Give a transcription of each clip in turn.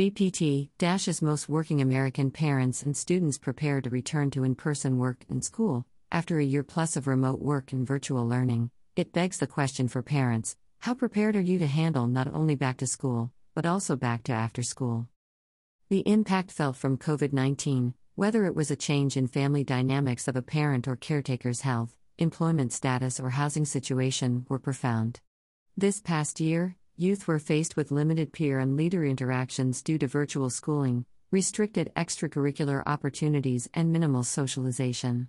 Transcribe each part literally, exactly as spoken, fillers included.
B P T dash as most working American parents and students prepare to return to in-person work and school, after a year plus of remote work and virtual learning, it begs the question for parents, how prepared are you to handle not only back to school, but also back to after school? The impact felt from COVID nineteen, whether it was a change in family dynamics of a parent or caretaker's health, employment status or housing situation, were profound. This past year, youth were faced with limited peer and leader interactions due to virtual schooling, restricted extracurricular opportunities and minimal socialization.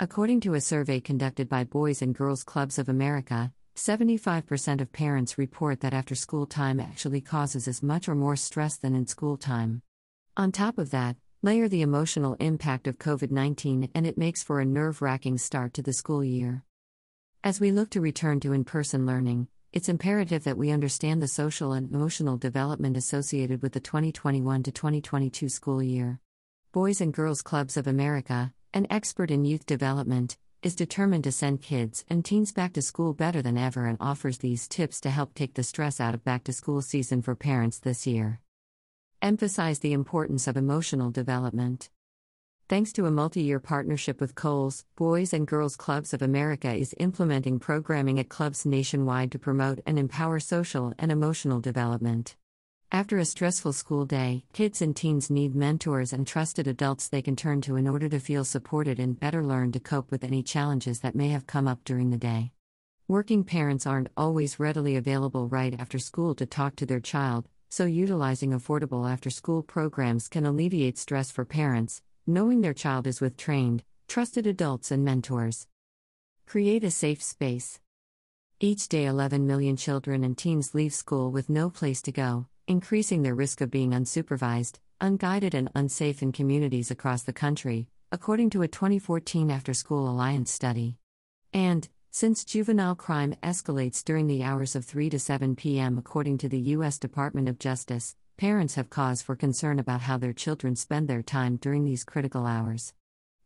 According to a survey conducted by Boys and Girls Clubs of America, seventy-five percent of parents report that after-school time actually causes as much or more stress than in school time. On top of that, layer the emotional impact of COVID nineteen and it makes for a nerve-wracking start to the school year. As we look to return to in-person learning, it's imperative that we understand the social and emotional development associated with the twenty twenty-one to twenty twenty-two school year. Boys and Girls Clubs of America, an expert in youth development, is determined to send kids and teens back to school better than ever and offers these tips to help take the stress out of back-to-school season for parents this year. Emphasize the importance of emotional development. Thanks to a multi-year partnership with Kohl's, Boys and Girls Clubs of America is implementing programming at clubs nationwide to promote and empower social and emotional development. After a stressful school day, kids and teens need mentors and trusted adults they can turn to in order to feel supported and better learn to cope with any challenges that may have come up during the day. Working parents aren't always readily available right after school to talk to their child, so utilizing affordable after-school programs can alleviate stress for parents, knowing their child is with trained, trusted adults and mentors. Create a safe space. Each day eleven million children and teens leave school with no place to go, increasing their risk of being unsupervised, unguided and unsafe in communities across the country, according to a twenty fourteen After School Alliance study. And, since juvenile crime escalates during the hours of three to seven p.m. according to the U S Department of Justice, parents have cause for concern about how their children spend their time during these critical hours.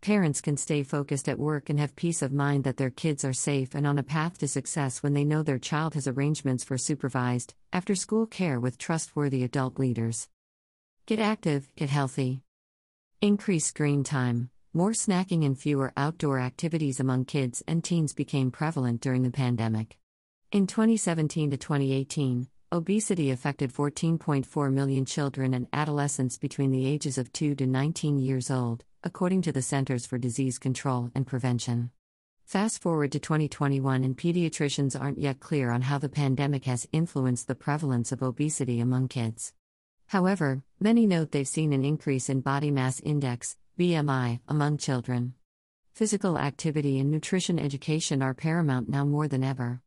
Parents can stay focused at work and have peace of mind that their kids are safe and on a path to success when they know their child has arrangements for supervised, after-school care with trustworthy adult leaders. Get active, get healthy. Increase screen time. More snacking and fewer outdoor activities among kids and teens became prevalent during the pandemic. In twenty seventeen to twenty eighteen, obesity affected fourteen point four million children and adolescents between the ages of two to nineteen years old, according to the Centers for Disease Control and Prevention. Fast forward to twenty twenty-one and pediatricians aren't yet clear on how the pandemic has influenced the prevalence of obesity among kids. However, many note they've seen an increase in body mass index, B M I, among children. Physical activity and nutrition education are paramount now more than ever.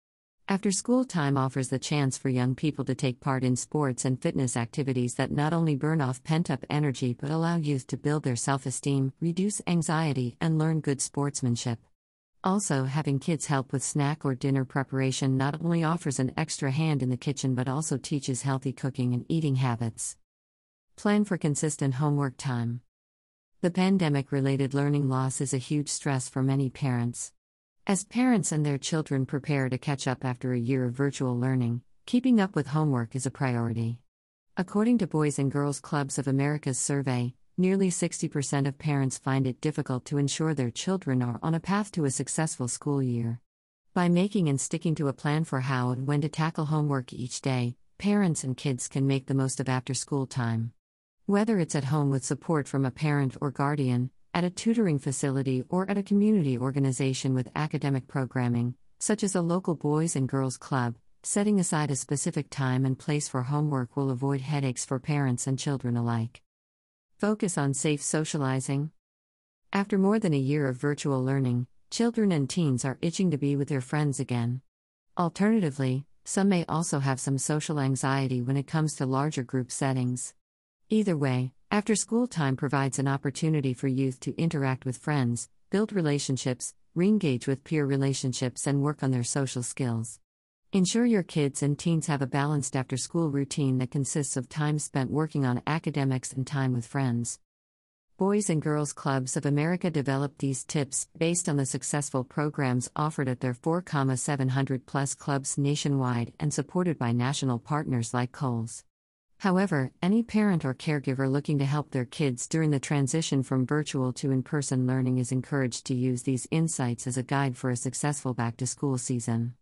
After-school time offers the chance for young people to take part in sports and fitness activities that not only burn off pent-up energy but allow youth to build their self-esteem, reduce anxiety, and learn good sportsmanship. Also, having kids help with snack or dinner preparation not only offers an extra hand in the kitchen but also teaches healthy cooking and eating habits. Plan for consistent homework time. The pandemic-related learning loss is a huge stress for many parents. As parents and their children prepare to catch up after a year of virtual learning, keeping up with homework is a priority. According to Boys and Girls Clubs of America's survey, nearly sixty percent of parents find it difficult to ensure their children are on a path to a successful school year. By making and sticking to a plan for how and when to tackle homework each day, parents and kids can make the most of after-school time. Whether it's at home with support from a parent or guardian, at a tutoring facility or at a community organization with academic programming, such as a local Boys and Girls Club, setting aside a specific time and place for homework will avoid headaches for parents and children alike. Focus on safe socializing. After more than a year of virtual learning, children and teens are itching to be with their friends again. Alternatively, some may also have some social anxiety when it comes to larger group settings. Either way, after-school time provides an opportunity for youth to interact with friends, build relationships, re-engage with peer relationships and work on their social skills. Ensure your kids and teens have a balanced after-school routine that consists of time spent working on academics and time with friends. Boys and Girls Clubs of America developed these tips based on the successful programs offered at their four thousand seven hundred plus clubs nationwide and supported by national partners like Kohl's. However, any parent or caregiver looking to help their kids during the transition from virtual to in-person learning is encouraged to use these insights as a guide for a successful back-to-school season.